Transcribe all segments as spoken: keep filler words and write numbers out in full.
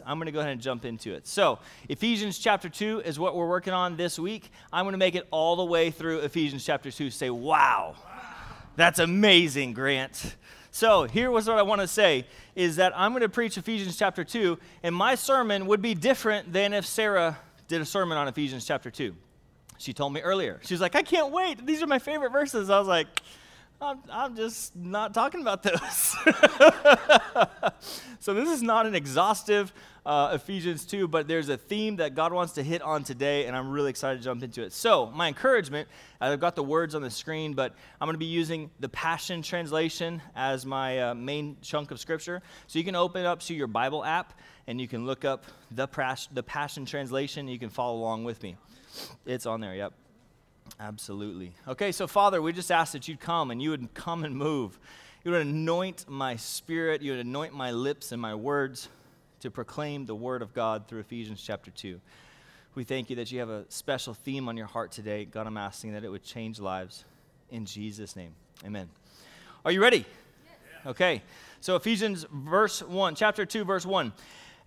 Concordance. I'm going to go ahead and jump into it. So Ephesians chapter two is what we're working on this week. I'm going to make it all the way through Ephesians chapter two. Say, wow, that's amazing, Grant. So here was what I want to say, is that I'm going to preach Ephesians chapter two, and my sermon would be different than if Sarah did a sermon on Ephesians chapter two. She told me earlier. She was like, I can't wait. These are my favorite verses. I was like, I'm, I'm just not talking about those. So this is not an exhaustive uh, Ephesians two, but there's a theme that God wants to hit on today, and I'm really excited to jump into it. So my encouragement, I've got the words on the screen, but I'm going to be using the Passion Translation as my uh, main chunk of Scripture. So you can open up to your Bible app, and you can look up the, Pas- the Passion Translation, and you can follow along with me. It's on there, yep. Absolutely. Okay, so Father, we just ask that you'd come and you would come and move. You would anoint my spirit, you would anoint my lips and my words to proclaim the word of God through Ephesians chapter two. We thank you that you have a special theme on your heart today. God, I'm asking that it would change lives in Jesus' name. Amen. Are you ready? Yes. Okay, so Ephesians verse one, chapter two, verse one.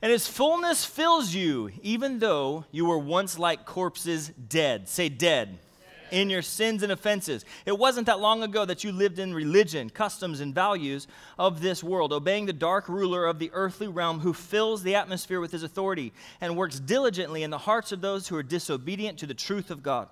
And his fullness fills you, even though you were once like corpses dead. Say dead. In your sins and offenses. It wasn't that long ago that you lived in religion, customs, and values of this world, obeying the dark ruler of the earthly realm who fills the atmosphere with his authority and works diligently in the hearts of those who are disobedient to the truth of God.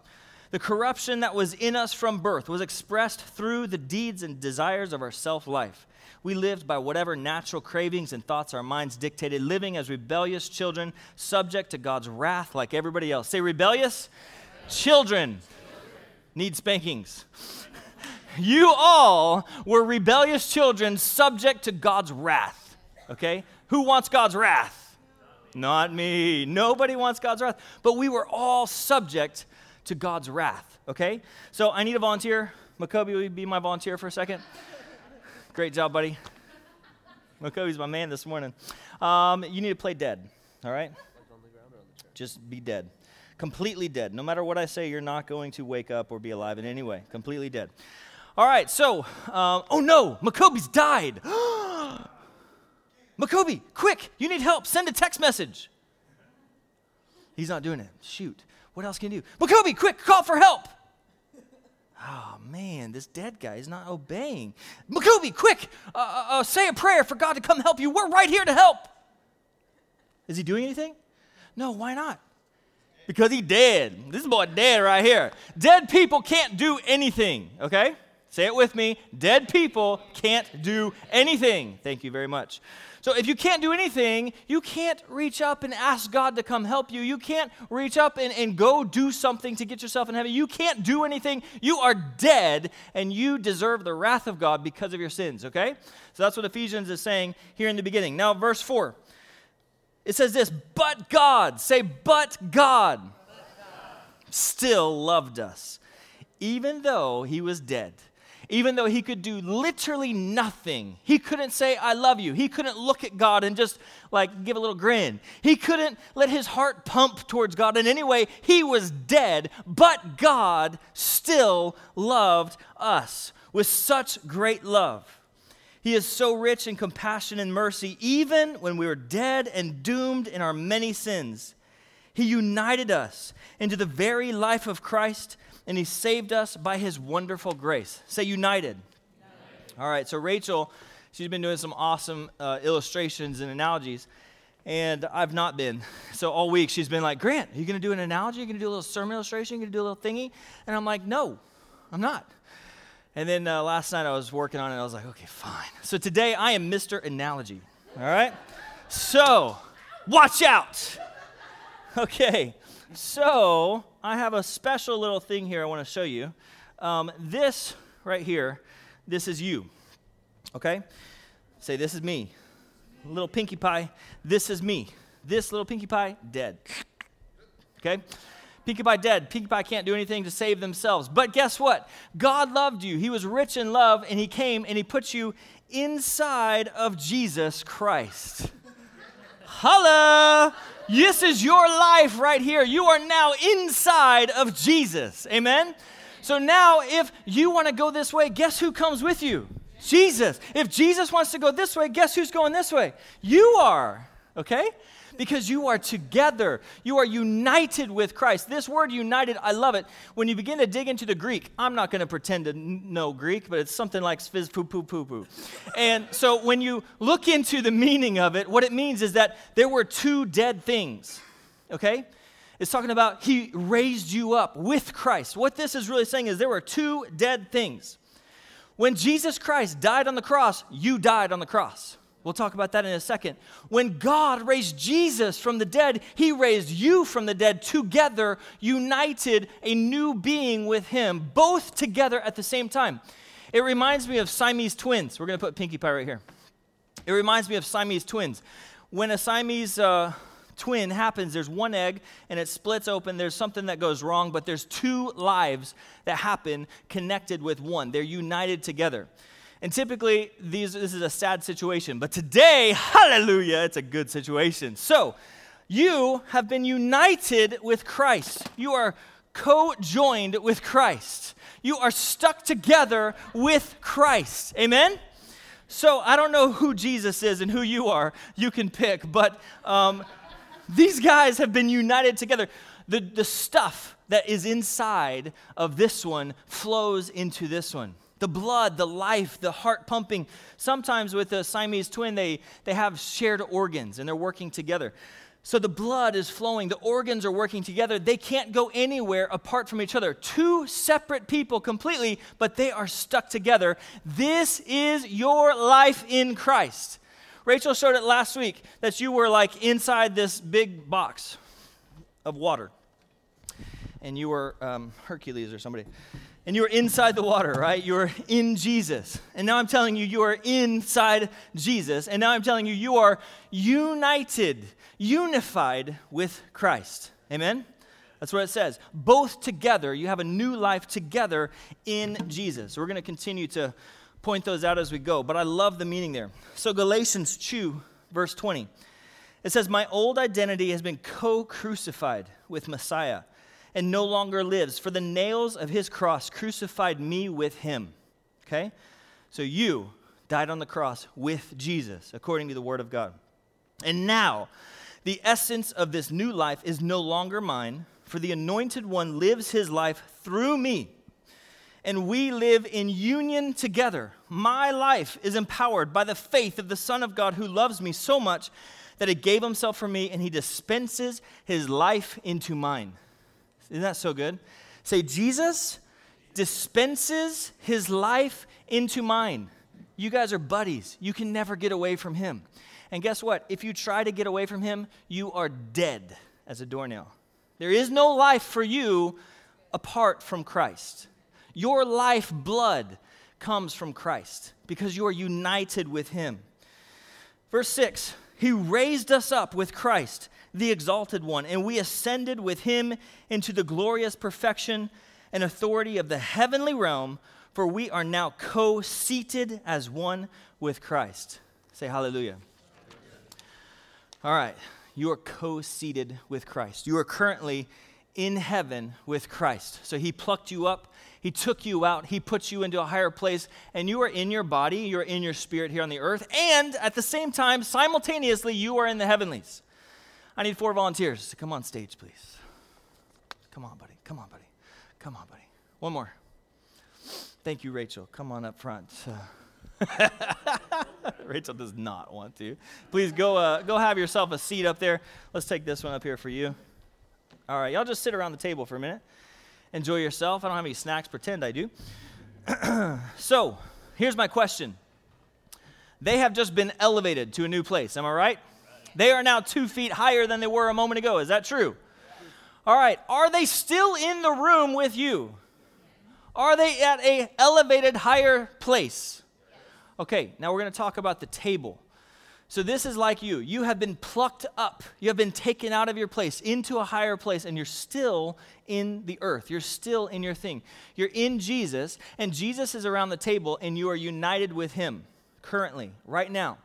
The corruption that was in us from birth was expressed through the deeds and desires of our self-life. We lived by whatever natural cravings and thoughts our minds dictated, living as rebellious children, subject to God's wrath like everybody else. Say rebellious children. Need spankings. You all were rebellious children subject to God's wrath, okay? Who wants God's wrath? Not me. Not me. Nobody wants God's wrath. But we were all subject to God's wrath, okay? So I need a volunteer. Makobi, will you be my volunteer for a second? Great job, buddy. Makobi's my man this morning. Um, you need to play dead, all right? Just be dead. Completely dead. No matter what I say, you're not going to wake up or be alive in any way. Completely dead. All right, so, um, oh no, Makobi's died. Makobi, quick, you need help. Send a text message. He's not doing it. Shoot, what else can you do? Makobi, quick, call for help. Oh man, this dead guy is not obeying. Makobi, quick, uh, uh, uh, say a prayer for God to come help you. We're right here to help. Is he doing anything? No, why not? Because he dead. This boy dead right here. Dead people can't do anything, okay? Say it with me. Dead people can't do anything. Thank you very much. So if you can't do anything, you can't reach up and ask God to come help you. You can't reach up and, and go do something to get yourself in heaven. You can't do anything. You are dead, and you deserve the wrath of God because of your sins, okay? So that's what Ephesians is saying here in the beginning. Now, verse four. It says this, but God, say, but God, but God still loved us, even though he was dead, even though he could do literally nothing. He couldn't say, I love you. He couldn't look at God and just like give a little grin. He couldn't let his heart pump towards God in any way. He was dead, but God still loved us with such great love. He is so rich in compassion and mercy, even when we were dead and doomed in our many sins. He united us into the very life of Christ, and he saved us by his wonderful grace. Say united. United. All right, so Rachel, she's been doing some awesome uh, illustrations and analogies, and I've not been. So all week she's been like, Grant, are you going to do an analogy? Are you going to do a little sermon illustration? Are you going to do a little thingy? And I'm like, no, I'm not. And then uh, last night I was working on it, and I was like, okay, fine. So today I am Mister Analogy, all right? So watch out. Okay, so I have a special little thing here I want to show you. Um, this right here, this is you, okay? Say, this is me. Little Pinkie Pie, this is me. This little Pinkie Pie, dead, okay? Pinkie Pie dead. Pinkie Pie can't do anything to save themselves. But guess what? God loved you. He was rich in love, and he came, and he put you inside of Jesus Christ. Holla! This is your life right here. You are now inside of Jesus. Amen? So now if you want to go this way, guess who comes with you? Jesus. If Jesus wants to go this way, guess who's going this way? You are. Okay? because you are together. You are united with Christ. This word united, I love it. When you begin to dig into the Greek, I'm not going to pretend to know Greek, but it's something like fizz poo poo poo poo. And so when you look into the meaning of it, what it means is that there were two dead things, okay? It's talking about he raised you up with Christ. What this is really saying is there were two dead things. When Jesus Christ died on the cross, you died on the cross. We'll talk about that in a second. When God raised Jesus from the dead, he raised you from the dead together, united a new being with him, both together at the same time. It reminds me of Siamese twins. We're going to put Pinkie Pie right here. It reminds me of Siamese twins. When a Siamese uh, twin happens, there's one egg, and it splits open. There's something that goes wrong, but there's two lives that happen connected with one. They're united together. And typically, these this is a sad situation. But today, hallelujah, it's a good situation. So, you have been united with Christ. You are co-joined with Christ. You are stuck together with Christ. Amen? So, I don't know who Jesus is and who you are. You can pick. But um, these guys have been united together. The, the stuff that is inside of this one flows into this one. The blood, the life, the heart pumping. Sometimes with a Siamese twin, they, they have shared organs and they're working together. So the blood is flowing. The organs are working together. They can't go anywhere apart from each other. Two separate people completely, but they are stuck together. This is your life in Christ. Rachel showed it last week that you were like inside this big box of water. And you were um, Hercules or somebody. And you were inside the water, right? You were in Jesus. And now I'm telling you, you are inside Jesus. And now I'm telling you, you are united, unified with Christ. Amen? That's what it says. Both together, you have a new life together in Jesus. We're going to continue to point those out as we go. But I love the meaning there. So Galatians two, verse twenty. It says, "My old identity has been co-crucified with Messiah, and no longer lives, for the nails of his cross crucified me with him." Okay? So you died on the cross with Jesus, according to the word of God. "And now, the essence of this new life is no longer mine, for the anointed one lives his life through me, and we live in union together. My life is empowered by the faith of the Son of God who loves me so much that he gave himself for me, and he dispenses his life into mine." Isn't that so good? Say, Jesus dispenses his life into mine. You guys are buddies. You can never get away from him. And guess what? If you try to get away from him, you are dead as a doornail. There is no life for you apart from Christ. Your life blood comes from Christ because you are united with him. Verse six, "He raised us up with Christ, the exalted one, and we ascended with him into the glorious perfection and authority of the heavenly realm, for we are now co-seated as one with Christ." Say hallelujah. All right, you are co-seated with Christ. You are currently in heaven with Christ. So he plucked you up, he took you out, he put you into a higher place, and you are in your body, you're in your spirit here on the earth, and at the same time, simultaneously, you are in the heavenlies. I need four volunteers to come on stage, please. Come on, buddy. Come on, buddy. Come on, buddy. One more. Thank you, Rachel. Come on up front. Uh, Rachel does not want to. Please go uh, go have yourself a seat up there. Let's take this one up here for you. All right, y'all just sit around the table for a minute. Enjoy yourself. I don't have any snacks. Pretend I do. So, here's my question. They have just been elevated to a new place. Am I right? They are now two feet higher than they were a moment ago. Is that true? All right. Are they still in the room with you? Are they at an elevated higher place? Okay. Now we're going to talk about the table. So this is like you. You have been plucked up. You have been taken out of your place into a higher place, and you're still in the earth. You're still in your thing. You're in Jesus, and Jesus is around the table, and you are united with him currently, right now.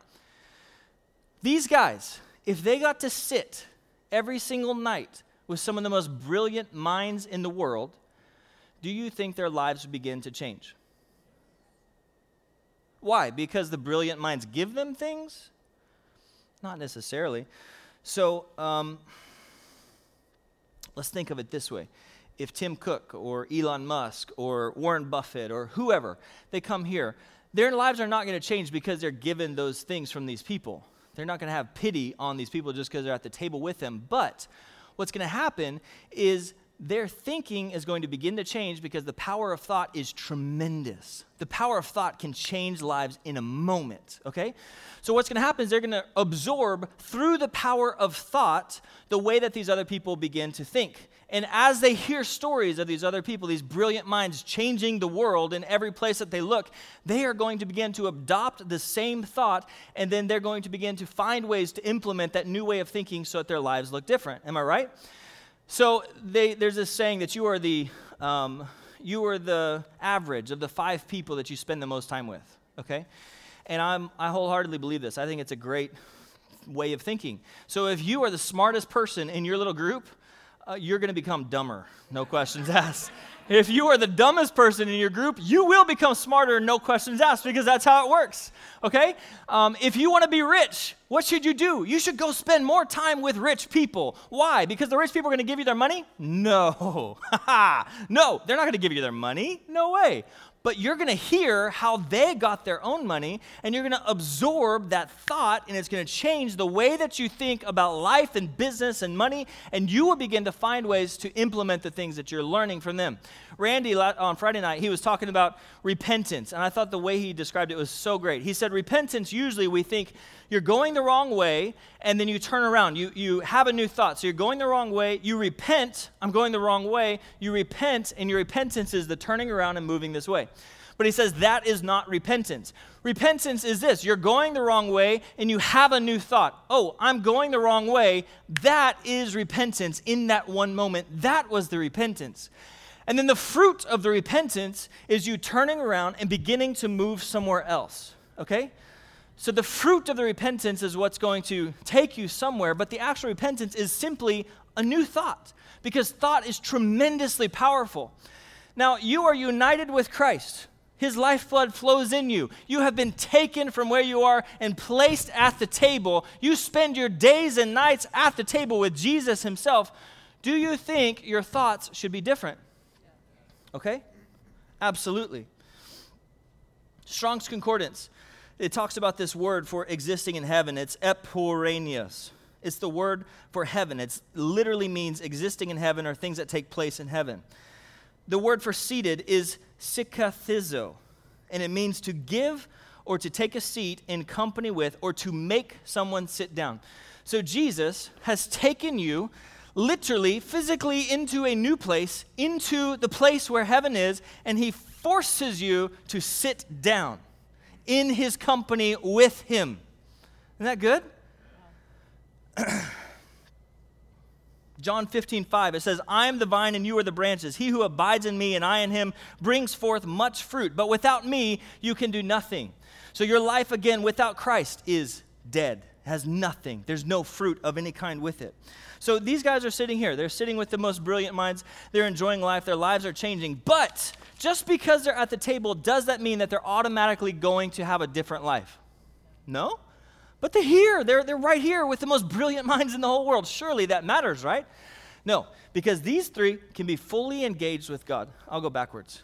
These guys, if they got to sit every single night with some of the most brilliant minds in the world, do you think their lives would begin to change? Why? Because the brilliant minds give them things? Not necessarily. So um, let's think of it this way. If Tim Cook or Elon Musk or Warren Buffett or whoever, they come here, their lives are not going to change because they're given those things from these people. They're not going to have pity on these people just because they're at the table with them. But what's going to happen is their thinking is going to begin to change because the power of thought is tremendous. The power of thought can change lives in a moment, okay? So what's going to happen is they're going to absorb through the power of thought the way that these other people begin to think. And as they hear stories of these other people, these brilliant minds changing the world in every place that they look, they are going to begin to adopt the same thought, and then they're going to begin to find ways to implement that new way of thinking so that their lives look different. Am I right? So they, there's this saying that you are the um, you are the average of the five people that you spend the most time with, okay? And I'm, I wholeheartedly believe this. I think it's a great way of thinking. So if you are the smartest person in your little group, uh, you're going to become dumber, no questions asked. If you are the dumbest person in your group, you will become smarter, no questions asked, because that's how it works, okay? Um, if you want to be rich, what should you do? You should go spend more time with rich people. Why? Because the rich people are going to give you their money? No. No, they're not going to give you their money. No way. But you're going to hear how they got their own money, and you're going to absorb that thought, and it's going to change the way that you think about life and business and money, and you will begin to find ways to implement the things that you're learning from them. Randy, on Friday night, he was talking about repentance, and I thought the way he described it was so great. He said repentance, usually we think you're going the wrong way, and then you turn around. You, you have a new thought. So you're going the wrong way. You repent. I'm going the wrong way. You repent, and your repentance is the turning around and moving this way. But he says that is not repentance. Repentance is this. You're going the wrong way, and you have a new thought. Oh, I'm going the wrong way. That is repentance in that one moment. That was the repentance. And then the fruit of the repentance is you turning around and beginning to move somewhere else, okay? So the fruit of the repentance is what's going to take you somewhere, but the actual repentance is simply a new thought, because thought is tremendously powerful. Now, you are united with Christ. His lifeblood flows in you. You have been taken from where you are and placed at the table. You spend your days and nights at the table with Jesus himself. Do you think your thoughts should be different? Okay? Absolutely. Strong's Concordance. It talks about this word for existing in heaven. It's epouranios. It's the word for heaven. It literally means existing in heaven or things that take place in heaven. The word for seated is sunkathizo, and it means to give or to take a seat in company with or to make someone sit down. So Jesus has taken you literally, physically into a new place, into the place where heaven is, and he forces you to sit down in his company with him. Isn't that good? Yeah. John fifteen five, it says, I am the vine and you are the branches. He who abides in me and I in him brings forth much fruit. But without me, you can do nothing. So your life, again, without Christ is dead. It has nothing. There's no fruit of any kind with it. So these guys are sitting here. They're sitting with the most brilliant minds. They're enjoying life. Their lives are changing. But just because they're at the table, does that mean that they're automatically going to have a different life? No? But they're here. They're, they're right here with the most brilliant minds in the whole world. Surely that matters, right? No, because these three can be fully engaged with God. I'll go backwards.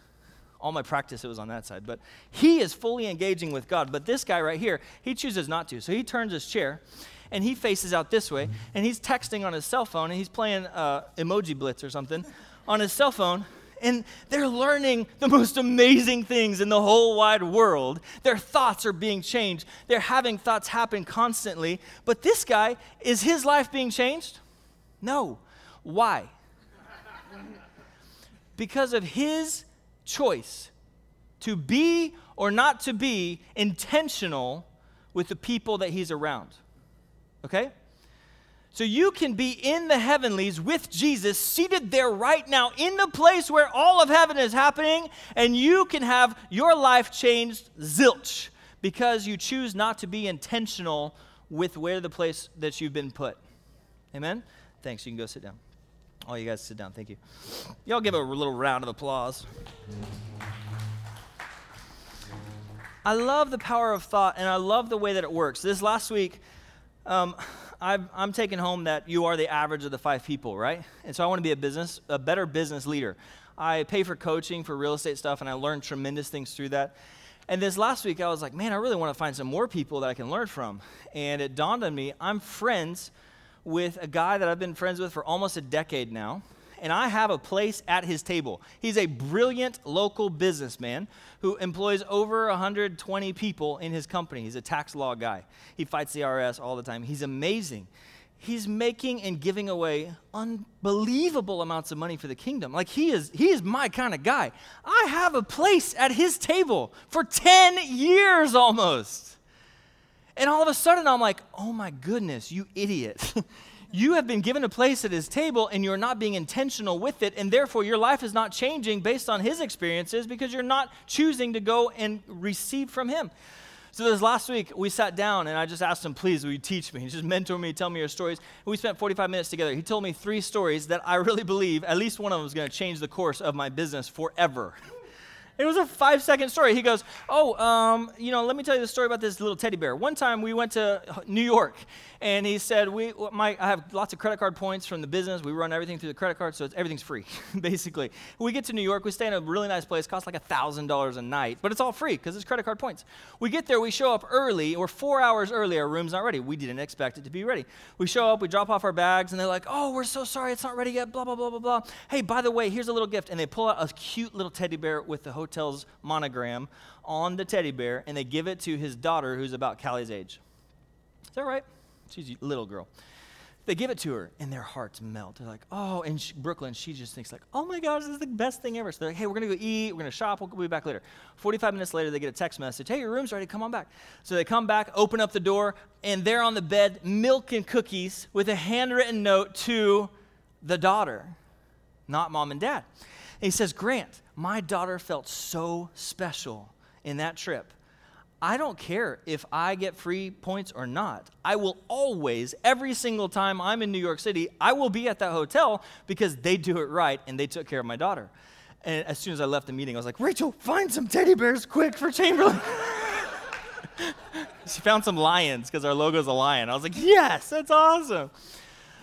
All my practice, it was on that side. But he is fully engaging with God. But this guy right here, he chooses not to. So he turns his chair, and he faces out this way, and he's texting on his cell phone, and he's playing uh, Emoji Blitz or something on his cell phone. And they're learning the most amazing things in the whole wide world. Their thoughts are being changed. They're having thoughts happen constantly. But this guy, is his life being changed? No. Why? Because of his choice to be or not to be intentional with the people that he's around. Okay? So you can be in the heavenlies with Jesus, seated there right now in the place where all of heaven is happening, and you can have your life changed zilch because you choose not to be intentional with where the place that you've been put. Amen? Thanks. You can go sit down. All you guys sit down. Thank you. Y'all give a little round of applause. I love the power of thought, and I love the way that it works. This last week, um, I've, I'm taking home that you are the average of the five people, right? And so I want to be a business, a better business leader. I pay for coaching for real estate stuff, and I learned tremendous things through that. And this last week, I was like, man, I really want to find some more people that I can learn from. And it dawned on me, I'm friends with a guy that I've been friends with for almost a decade now, and I have a place at his table. He's a brilliant local businessman who employs over one hundred twenty people in his company. He's a tax law guy. He fights the I R S all the time. He's amazing. He's making and giving away unbelievable amounts of money for the kingdom. Like, he is he is my kind of guy. I have a place at his table for ten years almost. And all of a sudden, I'm like, oh my goodness, you idiot. You have been given a place at his table, and you're not being intentional with it, and therefore your life is not changing based on his experiences because you're not choosing to go and receive from him. So this last week, we sat down, and I just asked him, please, will you teach me? Just mentor me, tell me your stories. We spent forty-five minutes together. He told me three stories that I really believe at least one of them is going to change the course of my business forever. It was a five-second story. He goes, oh, um, you know, let me tell you the story about this little teddy bear. One time we went to New York, and he said, "We, my, I have lots of credit card points from the business. We run everything through the credit card, so it's, everything's free, basically. We get to New York. We stay in a really nice place. Costs like one thousand dollars a night, but it's all free because it's credit card points. We get there. We show up early. We're four hours early. Our room's not ready. We didn't expect it to be ready. We show up. We drop off our bags, and they're like, oh, we're so sorry. It's not ready yet, blah, blah, blah, blah, blah. Hey, by the way, here's a little gift, and they pull out a cute little teddy bear with the hotel's monogram on the teddy bear, and they give it to his daughter, who's about Callie's age. Is that right? She's a little girl. They give it to her, and their hearts melt. They're like, oh, and she, Brooklyn, she just thinks like, oh my gosh, this is the best thing ever. So they're like, hey, we're going to go eat, we're going to shop, we'll be back later. forty-five minutes later, they get a text message, hey, your room's ready, come on back. So they come back, open up the door, and they're on the bed, milk and cookies, with a handwritten note to the daughter, not mom and dad. And he says, Grant, my daughter felt so special in that trip. I don't care if I get free points or not. I will always, every single time I'm in New York City, I will be at that hotel because they do it right and they took care of my daughter. And as soon as I left the meeting, I was like, Rachel, find some teddy bears quick for Chamberlain. She found some lions because our logo's a lion. I was like, yes, that's awesome.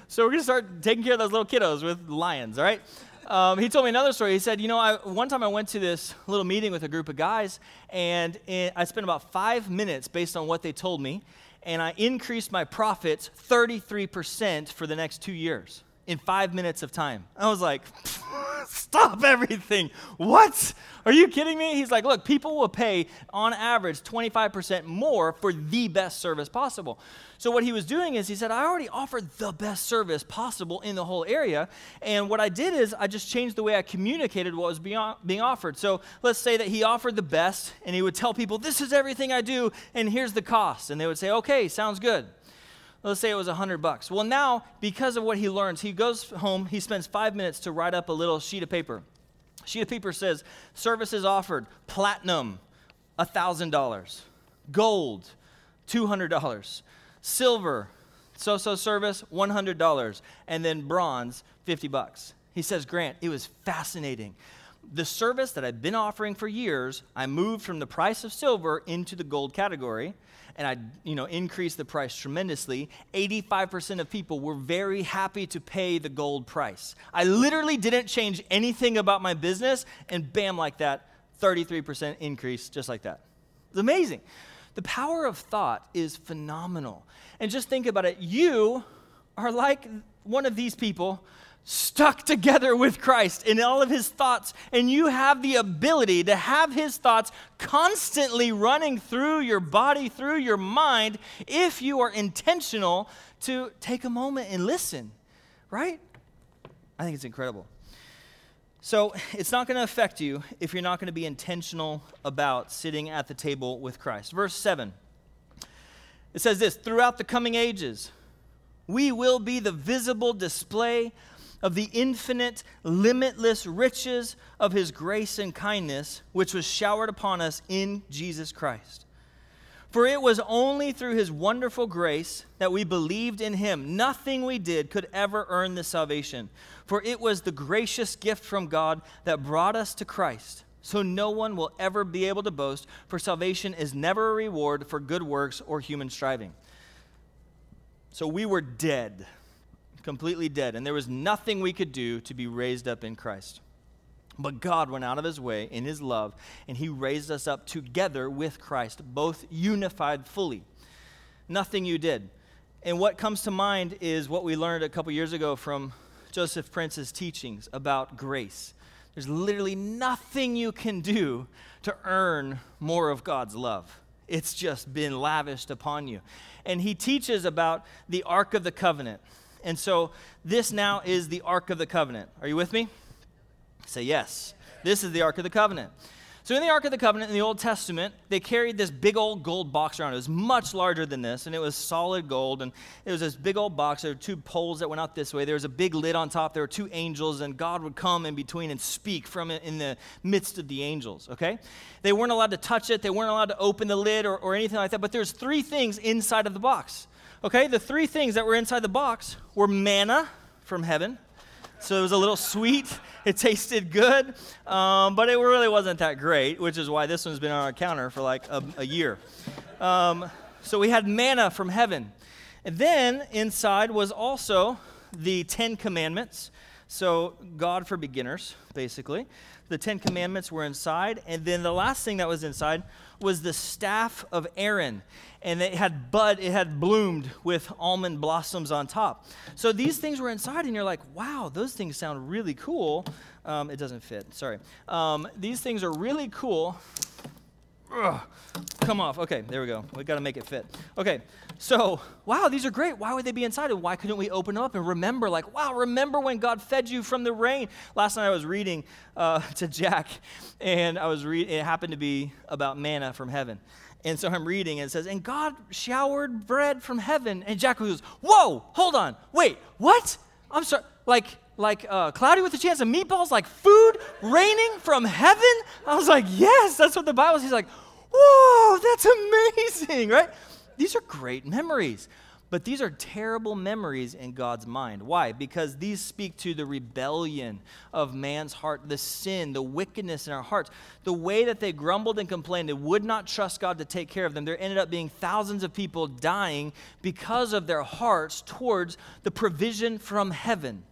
So we're going to start taking care of those little kiddos with lions, all right? Um, he told me another story. He said, you know, I, one time I went to this little meeting with a group of guys, and it, I spent about five minutes based on what they told me, and I increased my profits thirty-three percent for the next two years in five minutes of time. I was like, stop everything. What? Are you kidding me? He's like, look, people will pay on average twenty-five percent more for the best service possible. So what he was doing is he said, I already offered the best service possible in the whole area. And what I did is I just changed the way I communicated what was beyond, being offered. So let's say that he offered the best and he would tell people, this is everything I do and here's the cost. And they would say, okay, sounds good. Let's say it was one hundred bucks. Well, now, because of what he learns, he goes home, he spends five minutes to write up a little sheet of paper. Sheet of paper says, services offered, platinum, one thousand dollars, gold, two hundred dollars, silver, so-so service, one hundred dollars, and then bronze, fifty bucks. He says, Grant, it was fascinating. The service that I've been offering for years, I moved from the price of silver into the gold category, and I, you know, increased the price tremendously. eighty-five percent of people were very happy to pay the gold price. I literally didn't change anything about my business, and bam, like that, thirty-three percent increase, just like that. It's amazing. The power of thought is phenomenal. And just think about it. You are like one of these people stuck together with Christ in all of his thoughts, and you have the ability to have his thoughts constantly running through your body, through your mind, if you are intentional to take a moment and listen, right? I think it's incredible. So it's not going to affect you if you're not going to be intentional about sitting at the table with Christ. Verse seven, it says this, throughout the coming ages, we will be the visible display of the infinite, limitless riches of his grace and kindness, which was showered upon us in Jesus Christ. For it was only through his wonderful grace that we believed in him. Nothing we did could ever earn this salvation. For it was the gracious gift from God that brought us to Christ. So no one will ever be able to boast, for salvation is never a reward for good works or human striving. So we were dead, completely dead, and there was nothing we could do to be raised up in Christ. But God went out of his way in his love, and he raised us up together with Christ, both unified fully. Nothing you did. And what comes to mind is what we learned a couple years ago from Joseph Prince's teachings about grace. There's literally nothing you can do to earn more of God's love. It's just been lavished upon you. And he teaches about the Ark of the Covenant. And so this now is the Ark of the Covenant. Are you with me? Say yes. This is the Ark of the Covenant. So in the Ark of the Covenant in the Old Testament, they carried this big old gold box around. It was much larger than this, and it was solid gold, and it was this big old box. There were two poles that went out this way. There was a big lid on top. There were two angels, and God would come in between and speak from it in the midst of the angels, okay? They weren't allowed to touch it. They weren't allowed to open the lid or, or anything like that, but there's three things inside of the box, okay? The three things that were inside the box were manna from heaven. So it was a little sweet. It tasted good, um, but it really wasn't that great, which is why this one's been on our counter for like a, a year. Um, so we had manna from heaven. And then inside was also the Ten Commandments. So God for beginners, basically. The Ten Commandments were inside. And then the last thing that was inside was the staff of Aaron. And it had bud, it had bloomed with almond blossoms on top. So these things were inside, and you're like, wow, those things sound really cool. Um, it doesn't fit, sorry. Um, these things are really cool. Ugh, come off. Okay, there we go. We got to make it fit. Okay, so, wow, these are great. Why would they be inside? And why couldn't we open them up and remember, like, wow, remember when God fed you from the rain? Last night I was reading uh, to Jack, and I was reading, it happened to be about manna from heaven. And so I'm reading, and it says, and God showered bread from heaven. And Jack goes, whoa, hold on, wait, what? I'm sorry, like, like uh, Cloudy with a Chance of Meatballs, like food raining from heaven? I was like, yes, that's what the Bible says. He's like, whoa, that's amazing, right? These are great memories, but these are terrible memories in God's mind. Why? Because these speak to the rebellion of man's heart, the sin, the wickedness in our hearts, the way that they grumbled and complained and would not trust God to take care of them. There ended up being thousands of people dying because of their hearts towards the provision from heaven.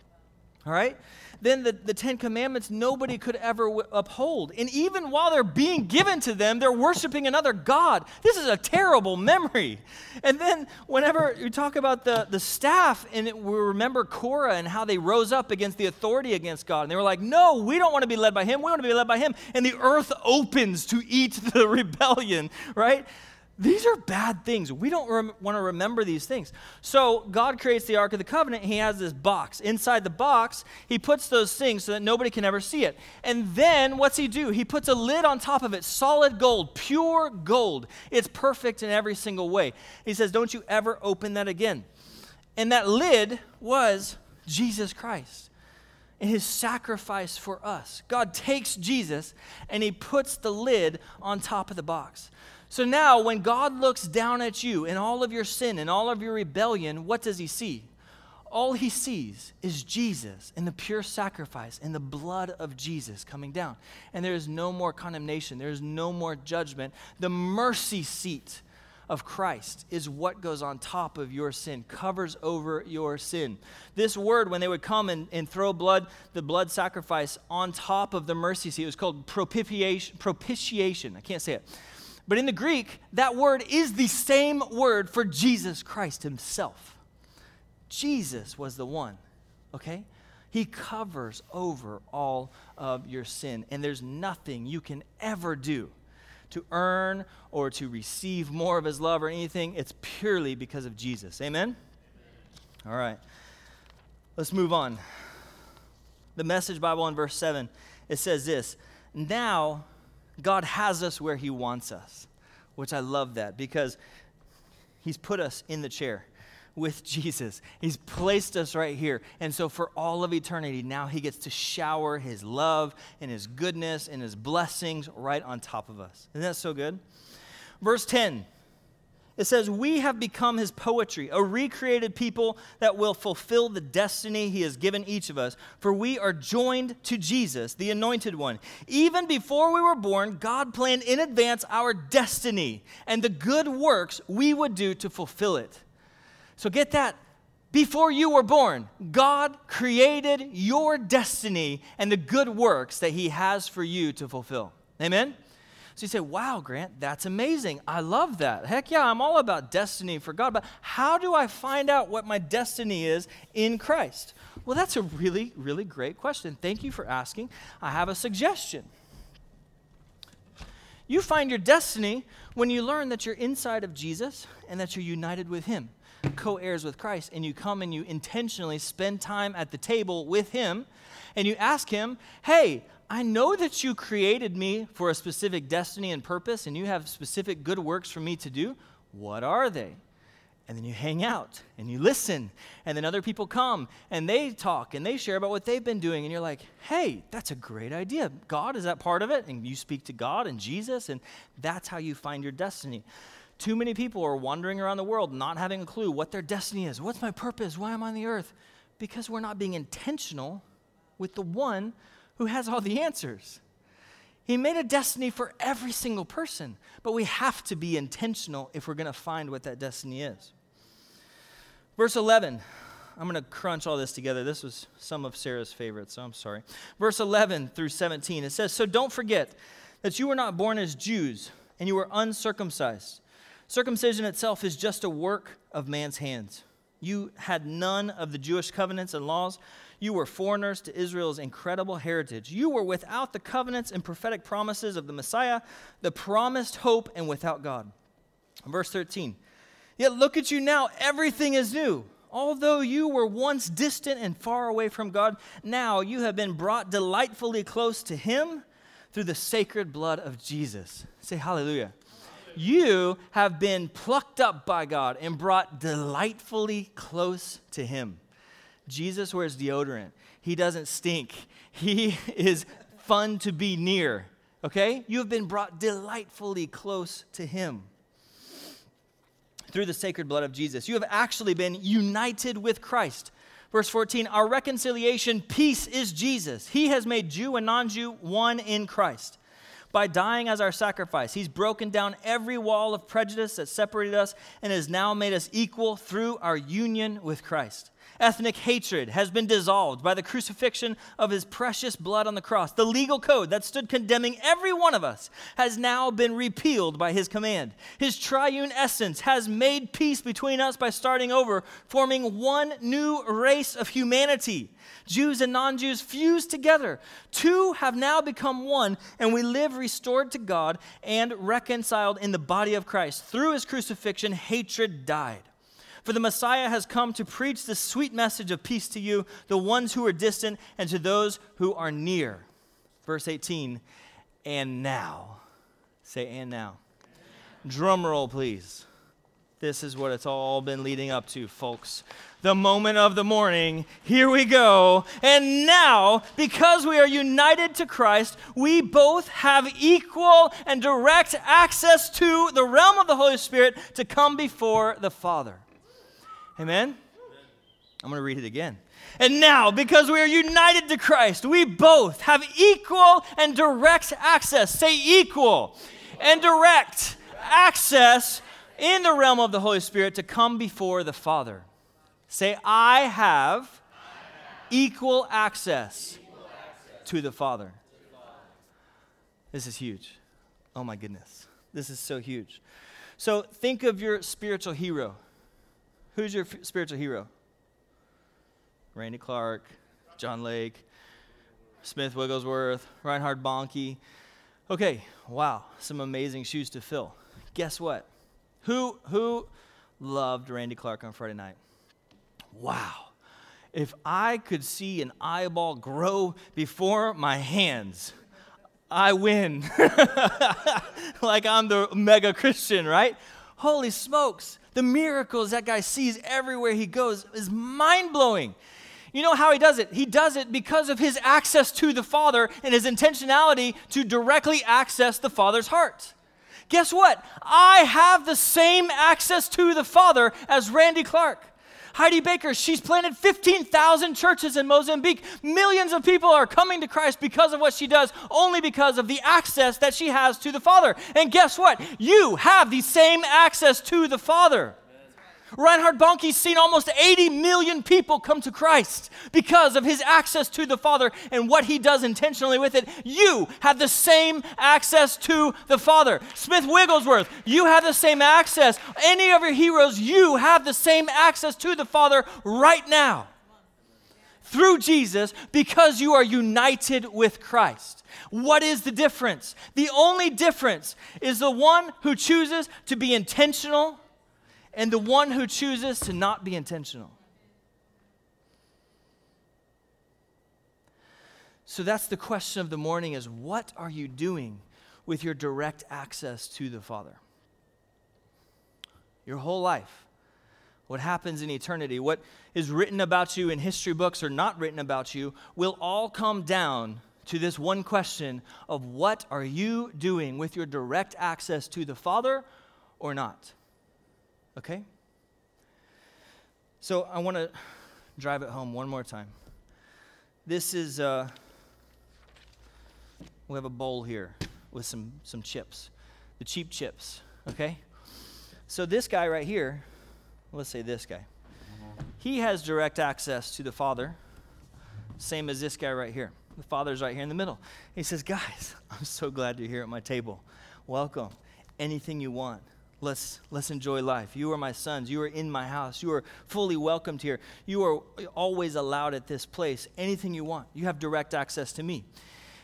All right? Then the, the Ten Commandments nobody could ever w- uphold. And even while they're being given to them, they're worshiping another god. This is a terrible memory. And then whenever you talk about the, the staff, and it, we remember Korah and how they rose up against the authority against God. And they were like, no, we don't want to be led by him. We want to be led by him. And the earth opens to eat the rebellion, right? These are bad things. We don't rem- want to remember these things. So God creates the Ark of the Covenant. He has this box. Inside the box, he puts those things so that nobody can ever see it. And then what's he do? He puts a lid on top of it, solid gold, pure gold. It's perfect in every single way. He says, don't you ever open that again. And that lid was Jesus Christ and his sacrifice for us. God takes Jesus and he puts the lid on top of the box. So now when God looks down at you and all of your sin and all of your rebellion, what does he see? All he sees is Jesus and the pure sacrifice and the blood of Jesus coming down. And there is no more condemnation. There is no more judgment. The mercy seat of Christ is what goes on top of your sin, covers over your sin. This word, when they would come and, and throw blood, the blood sacrifice on top of the mercy seat, it was called propitiation. propitiation. I can't say it. But in the Greek, that word is the same word for Jesus Christ himself. Jesus was the one, okay? He covers over all of your sin, and there's nothing you can ever do to earn or to receive more of his love or anything. It's purely because of Jesus. Amen? Amen. All right. Let's move on. The Message Bible in verse seven, it says this, now God has us where he wants us, which I love that because he's put us in the chair with Jesus. He's placed us right here. And so for all of eternity, now he gets to shower his love and his goodness and his blessings right on top of us. Isn't that so good? Verse ten, it says, we have become his poetry, a recreated people that will fulfill the destiny he has given each of us. For we are joined to Jesus, the Anointed One. Even before we were born, God planned in advance our destiny and the good works we would do to fulfill it. So get that. Before you were born, God created your destiny and the good works that he has for you to fulfill. Amen? So you say, wow, Grant, that's amazing. I love that. Heck yeah, I'm all about destiny for God, but how do I find out what my destiny is in Christ? Well, that's a really, really great question. Thank you for asking. I have a suggestion. You find your destiny when you learn that you're inside of Jesus and that you're united with him, co-heirs with Christ, and you come and you intentionally spend time at the table with him, and you ask him, hey, I know that you created me for a specific destiny and purpose, and you have specific good works for me to do. What are they? And then you hang out, and you listen, and then other people come, and they talk, and they share about what they've been doing, and you're like, hey, that's a great idea. God, is that part of it? And you speak to God and Jesus, and that's how you find your destiny. Too many people are wandering around the world not having a clue what their destiny is. What's my purpose? Why am I on the earth? Because we're not being intentional with the one who has all the answers. He made a destiny for every single person, but we have to be intentional if we're going to find what that destiny is. Verse eleven, I'm going to crunch all this together. This was some of Sarah's favorites, so I'm sorry. Verse eleven through seventeen, it says, so don't forget that you were not born as Jews and you were uncircumcised. Circumcision itself is just a work of man's hands. You had none of the Jewish covenants and laws. You were foreigners to Israel's incredible heritage. You were without the covenants and prophetic promises of the Messiah, the promised hope, and without God. Verse thirteen, yet look at you now, everything is new. Although you were once distant and far away from God, now you have been brought delightfully close to him through the sacred blood of Jesus. Say hallelujah. Hallelujah. You have been plucked up by God and brought delightfully close to him. Jesus wears deodorant. He doesn't stink. He is fun to be near, okay? You have been brought delightfully close to him through the sacred blood of Jesus. You have actually been united with Christ. Verse fourteen, our reconciliation, peace is Jesus. He has made Jew and non-Jew one in Christ. By dying as our sacrifice, he's broken down every wall of prejudice that separated us and has now made us equal through our union with Christ. Ethnic hatred has been dissolved by the crucifixion of his precious blood on the cross. The legal code that stood condemning every one of us has now been repealed by his command. His triune essence has made peace between us by starting over, forming one new race of humanity. Jews and non-Jews fused together. Two have now become one, and we live restored to God and reconciled in the body of Christ. Through his crucifixion, hatred died. For the Messiah has come to preach the sweet message of peace to you, the ones who are distant, and to those who are near. Verse eighteen, and now. Say, and now. Amen. Drum roll, please. This is what it's all been leading up to, folks. The moment of the morning. Here we go. And now, because we are united to Christ, we both have equal and direct access to the realm of the Holy Spirit to come before the Father. Amen? Amen? I'm going to read it again. And now, because we are united to Christ, we both have equal and direct access. Say equal and direct access in the realm of the Holy Spirit to come before the Father. Say, I have, I have equal access, equal access to, the to the Father. This is huge. Oh my goodness. This is so huge. So think of your spiritual hero. Who's your f- spiritual hero? Randy Clark, John Lake, Smith Wigglesworth, Reinhard Bonnke. Okay, wow, some amazing shoes to fill. Guess what? Who who loved Randy Clark on Friday night? Wow, if I could see an eyeball grow before my hands, I win. Like I'm the mega Christian, right? Holy smokes. The miracles that guy sees everywhere he goes is mind-blowing. You know how he does it? He does it because of his access to the Father and his intentionality to directly access the Father's heart. Guess what? I have the same access to the Father as Randy Clark. Heidi Baker, she's planted fifteen thousand churches in Mozambique. Millions of people are coming to Christ because of what she does, only because of the access that she has to the Father. And guess what? You have the same access to the Father. Amen. Reinhard Bonnke's seen almost eighty million people come to Christ because of his access to the Father and what he does intentionally with it. You have the same access to the Father. Smith Wigglesworth, you have the same access. Any of your heroes, you have the same access to the Father right now through Jesus because you are united with Christ. What is the difference? The only difference is the one who chooses to be intentional and the one who chooses to not be intentional. So that's the question of the morning is, what are you doing with your direct access to the Father? Your whole life, what happens in eternity, what is written about you in history books or not written about you, will all come down to this one question of what are you doing with your direct access to the Father or not? Okay? So I want to drive it home one more time. This is, uh, we have a bowl here with some, some chips, the cheap chips, okay? So this guy right here, let's say this guy, he has direct access to the Father, same as this guy right here. The Father's right here in the middle. He says, guys, I'm so glad you're here at my table. Welcome. Anything you want. Let's let's enjoy life. You are my sons. You are in my house. You are fully welcomed here. You are always allowed at this place. Anything you want. You have direct access to me.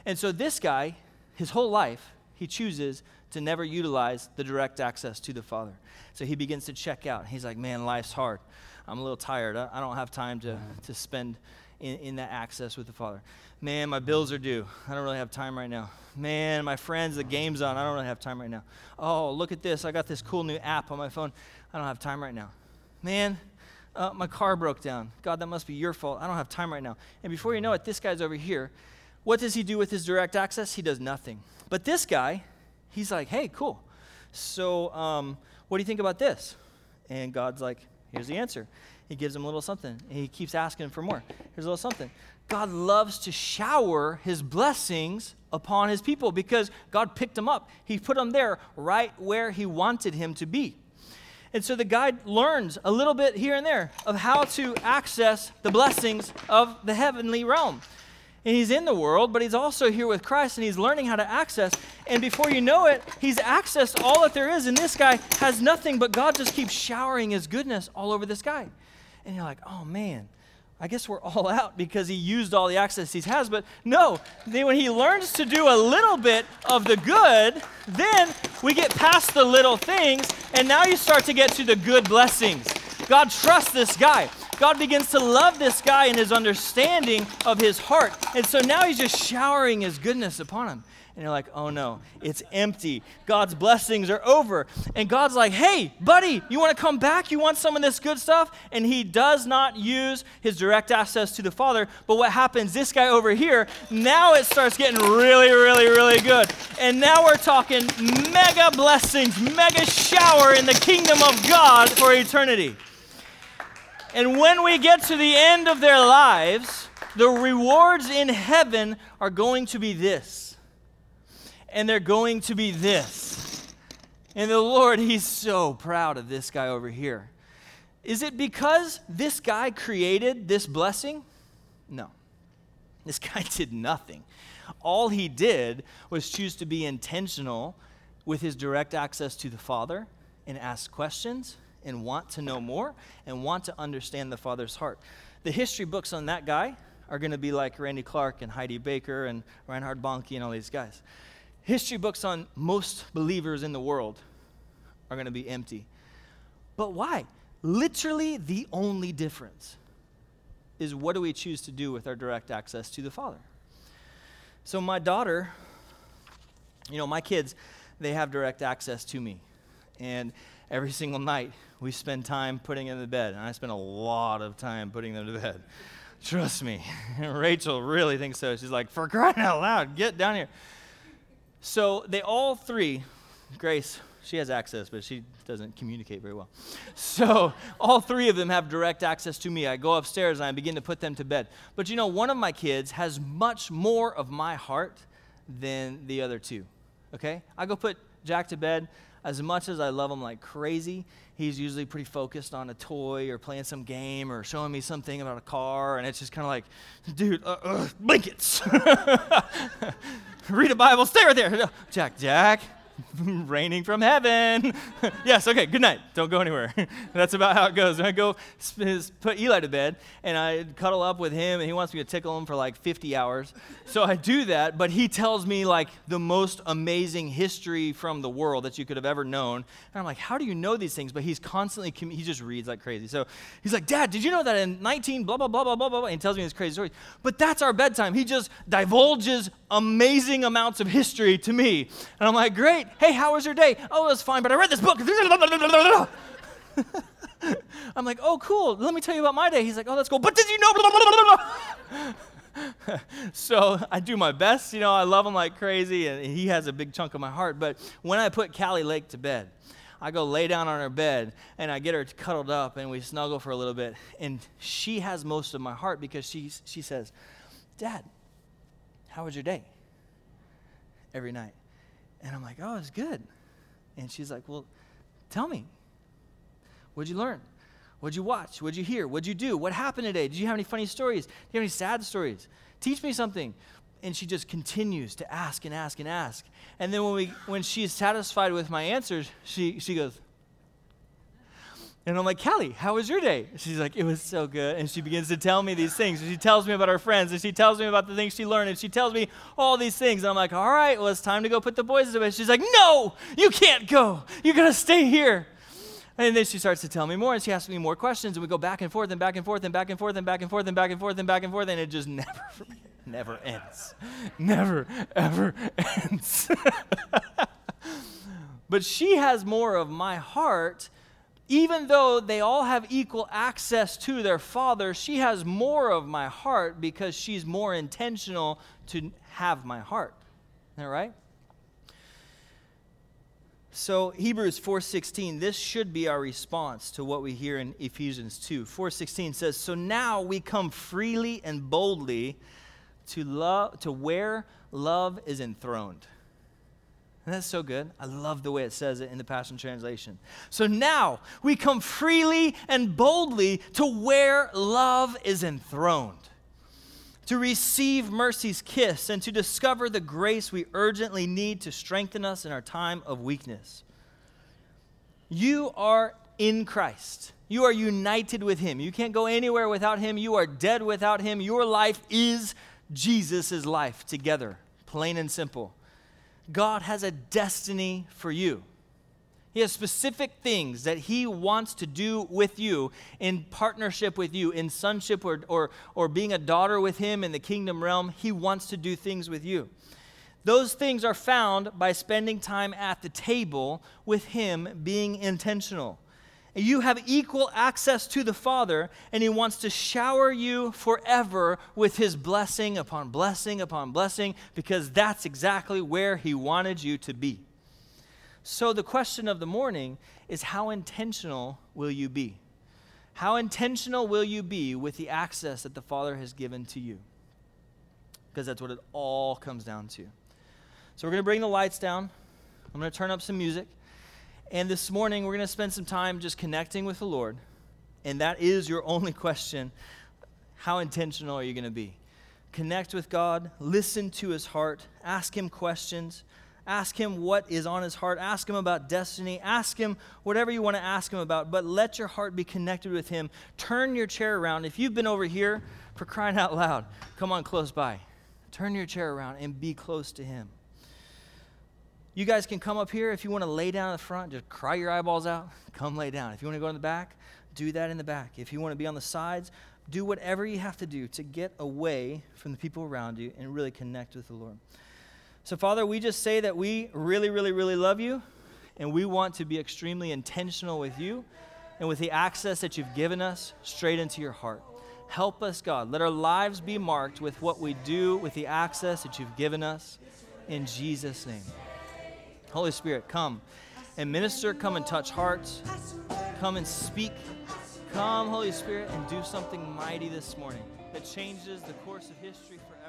And so this guy, his whole life, he chooses to never utilize the direct access to the Father. So he begins to check out. He's like, man, life's hard. I'm a little tired. I, I don't have time to, to spend in, in that access with the Father. Man, my bills are due. I don't really have time right now. Man, my friends, the game's on. I don't really have time right now. Oh, look at this. I got this cool new app on my phone. I don't have time right now. Man, uh, my car broke down. God, that must be your fault. I don't have time right now. And before you know it, this guy's over here. What does he do with his direct access? He does nothing. But this guy, he's like, hey, cool. So um, what do you think about this? And God's like, here's the answer. He gives him a little something, and he keeps asking for more. Here's a little something. God loves to shower his blessings upon his people because God picked him up. He put him there right where he wanted him to be. And so the guy learns a little bit here and there of how to access the blessings of the heavenly realm. And he's in the world, but he's also here with Christ, and he's learning how to access. And before you know it, he's accessed all that there is. And this guy has nothing, but God just keeps showering his goodness all over this guy. And you're like, oh, man, I guess we're all out because he used all the access he has. But no, then when he learns to do a little bit of the good, then we get past the little things, and now you start to get to the good blessings. God trusts this guy. God begins to love this guy in his understanding of his heart. And so now he's just showering his goodness upon him. And you're like, oh no, it's empty. God's blessings are over. And God's like, hey, buddy, you want to come back? You want some of this good stuff? And he does not use his direct access to the Father. But what happens, this guy over here, now it starts getting really, really, really good. And now we're talking mega blessings, mega shower in the kingdom of God for eternity. And when we get to the end of their lives, the rewards in heaven are going to be this. And they're going to be this. And the Lord, he's so proud of this guy over here. Is it because this guy created this blessing? No. This guy did nothing. All he did was choose to be intentional with his direct access to the Father and ask questions and want to know more and want to understand the Father's heart. The history books on that guy are going to be like Randy Clark and Heidi Baker and Reinhard Bonnke and all these guys. History books on most believers in the world are going to be empty. But why? Literally the only difference is what do we choose to do with our direct access to the Father. So my daughter, you know, my kids, they have direct access to me. And every single night we spend time putting them to bed. And I spend a lot of time putting them to bed. Trust me. Rachel really thinks so. She's like, for crying out loud, get down here. So they all three, Grace, she has access, but she doesn't communicate very well. So all three of them have direct access to me. I go upstairs and I begin to put them to bed. But you know, one of my kids has much more of my heart than the other two, okay? I go put Jack to bed. as much as I love him like crazy, he's usually pretty focused on a toy or playing some game or showing me something about a car, and it's just kind of like, dude, uh, uh, blankets. Read a Bible, stay right there. Jack, Jack, raining from heaven. Yes, okay, good night. Don't go anywhere. That's about how it goes. And I go put Eli to bed, and I cuddle up with him, and he wants me to tickle him for like fifty hours. So I do that, but he tells me like the most amazing history from the world that you could have ever known. And I'm like, how do you know these things? But he's constantly, com- he just reads like crazy. So he's like, Dad, did you know that in nineteen blah, blah, blah, blah, blah, blah, blah, and he tells me this crazy story. But that's our bedtime. He just divulges amazing amounts of history to me. And I'm like, great. Hey, how was your day? Oh, it was fine, but I read this book. I'm like, oh, cool. Let me tell you about my day. He's like, oh, that's cool. But did you know? So I do my best. You know, I love him like crazy, and he has a big chunk of my heart. But when I put Callie Lake to bed, I go lay down on her bed, and I get her cuddled up, and we snuggle for a little bit. And she has most of my heart because she, she says, Dad, how was your day? Every night. And I'm like, oh, it's good. And she's like, well, tell me. What'd you learn? What'd you watch? What'd you hear? What'd you do? What happened today? Did you have any funny stories? Do you have any sad stories? Teach me something. And she just continues to ask and ask and ask. And then when we when she's satisfied with my answers, she she goes. And I'm like, Callie, how was your day? She's like, it was so good. And she begins to tell me these things. And she tells me about her friends. And she tells me about the things she learned. And she tells me all these things. And I'm like, all right, well, it's time to go put the boys to bed. She's like, no, you can't go. You're going to stay here. And then she starts to tell me more. And she asks me more questions. And we go back and forth and back and forth and back and forth and back and forth and back and forth and back and forth. And it just never, never ends. Never, ever ends. But she has more of my heart. Even though they all have equal access to their father, she has more of my heart because she's more intentional to have my heart. Isn't that right? So Hebrews four sixteen, this should be our response to what we hear in Ephesians two. four sixteen says, so now we come freely and boldly to love, to where love is enthroned. And that's so good. I love the way it says it in the Passion Translation. So now we come freely and boldly to where love is enthroned, to receive mercy's kiss and to discover the grace we urgently need to strengthen us in our time of weakness. You are in Christ. You are united with him. You can't go anywhere without him. You are dead without him. Your life is Jesus' life together, plain and simple. God has a destiny for you. He has specific things that he wants to do with you, in partnership with you, in sonship, or, or, or being a daughter with him in the kingdom realm. He wants to do things with you. Those things are found by spending time at the table with him, being intentional. You have equal access to the Father, and he wants to shower you forever with his blessing upon blessing upon blessing, because that's exactly where he wanted you to be. So the question of the morning is, how intentional will you be? How intentional will you be with the access that the Father has given to you? Because that's what it all comes down to. So we're going to bring the lights down. I'm going to turn up some music. And this morning, we're going to spend some time just connecting with the Lord. And that is your only question. How intentional are you going to be? Connect with God. Listen to his heart. Ask him questions. Ask him what is on his heart. Ask him about destiny. Ask him whatever you want to ask him about. But let your heart be connected with him. Turn your chair around. If you've been over here, for crying out loud, come on close by. Turn your chair around and be close to him. You guys can come up here. If you want to lay down in the front, just cry your eyeballs out, come lay down. If you want to go in the back, do that in the back. If you want to be on the sides, do whatever you have to do to get away from the people around you and really connect with the Lord. So, Father, we just say that we really, really, really love you, and we want to be extremely intentional with you and with the access that you've given us straight into your heart. Help us, God. Let our lives be marked with what we do with the access that you've given us. In Jesus' name. Holy Spirit, come and minister, come and touch hearts, come and speak, come, Holy Spirit, and do something mighty this morning that changes the course of history forever.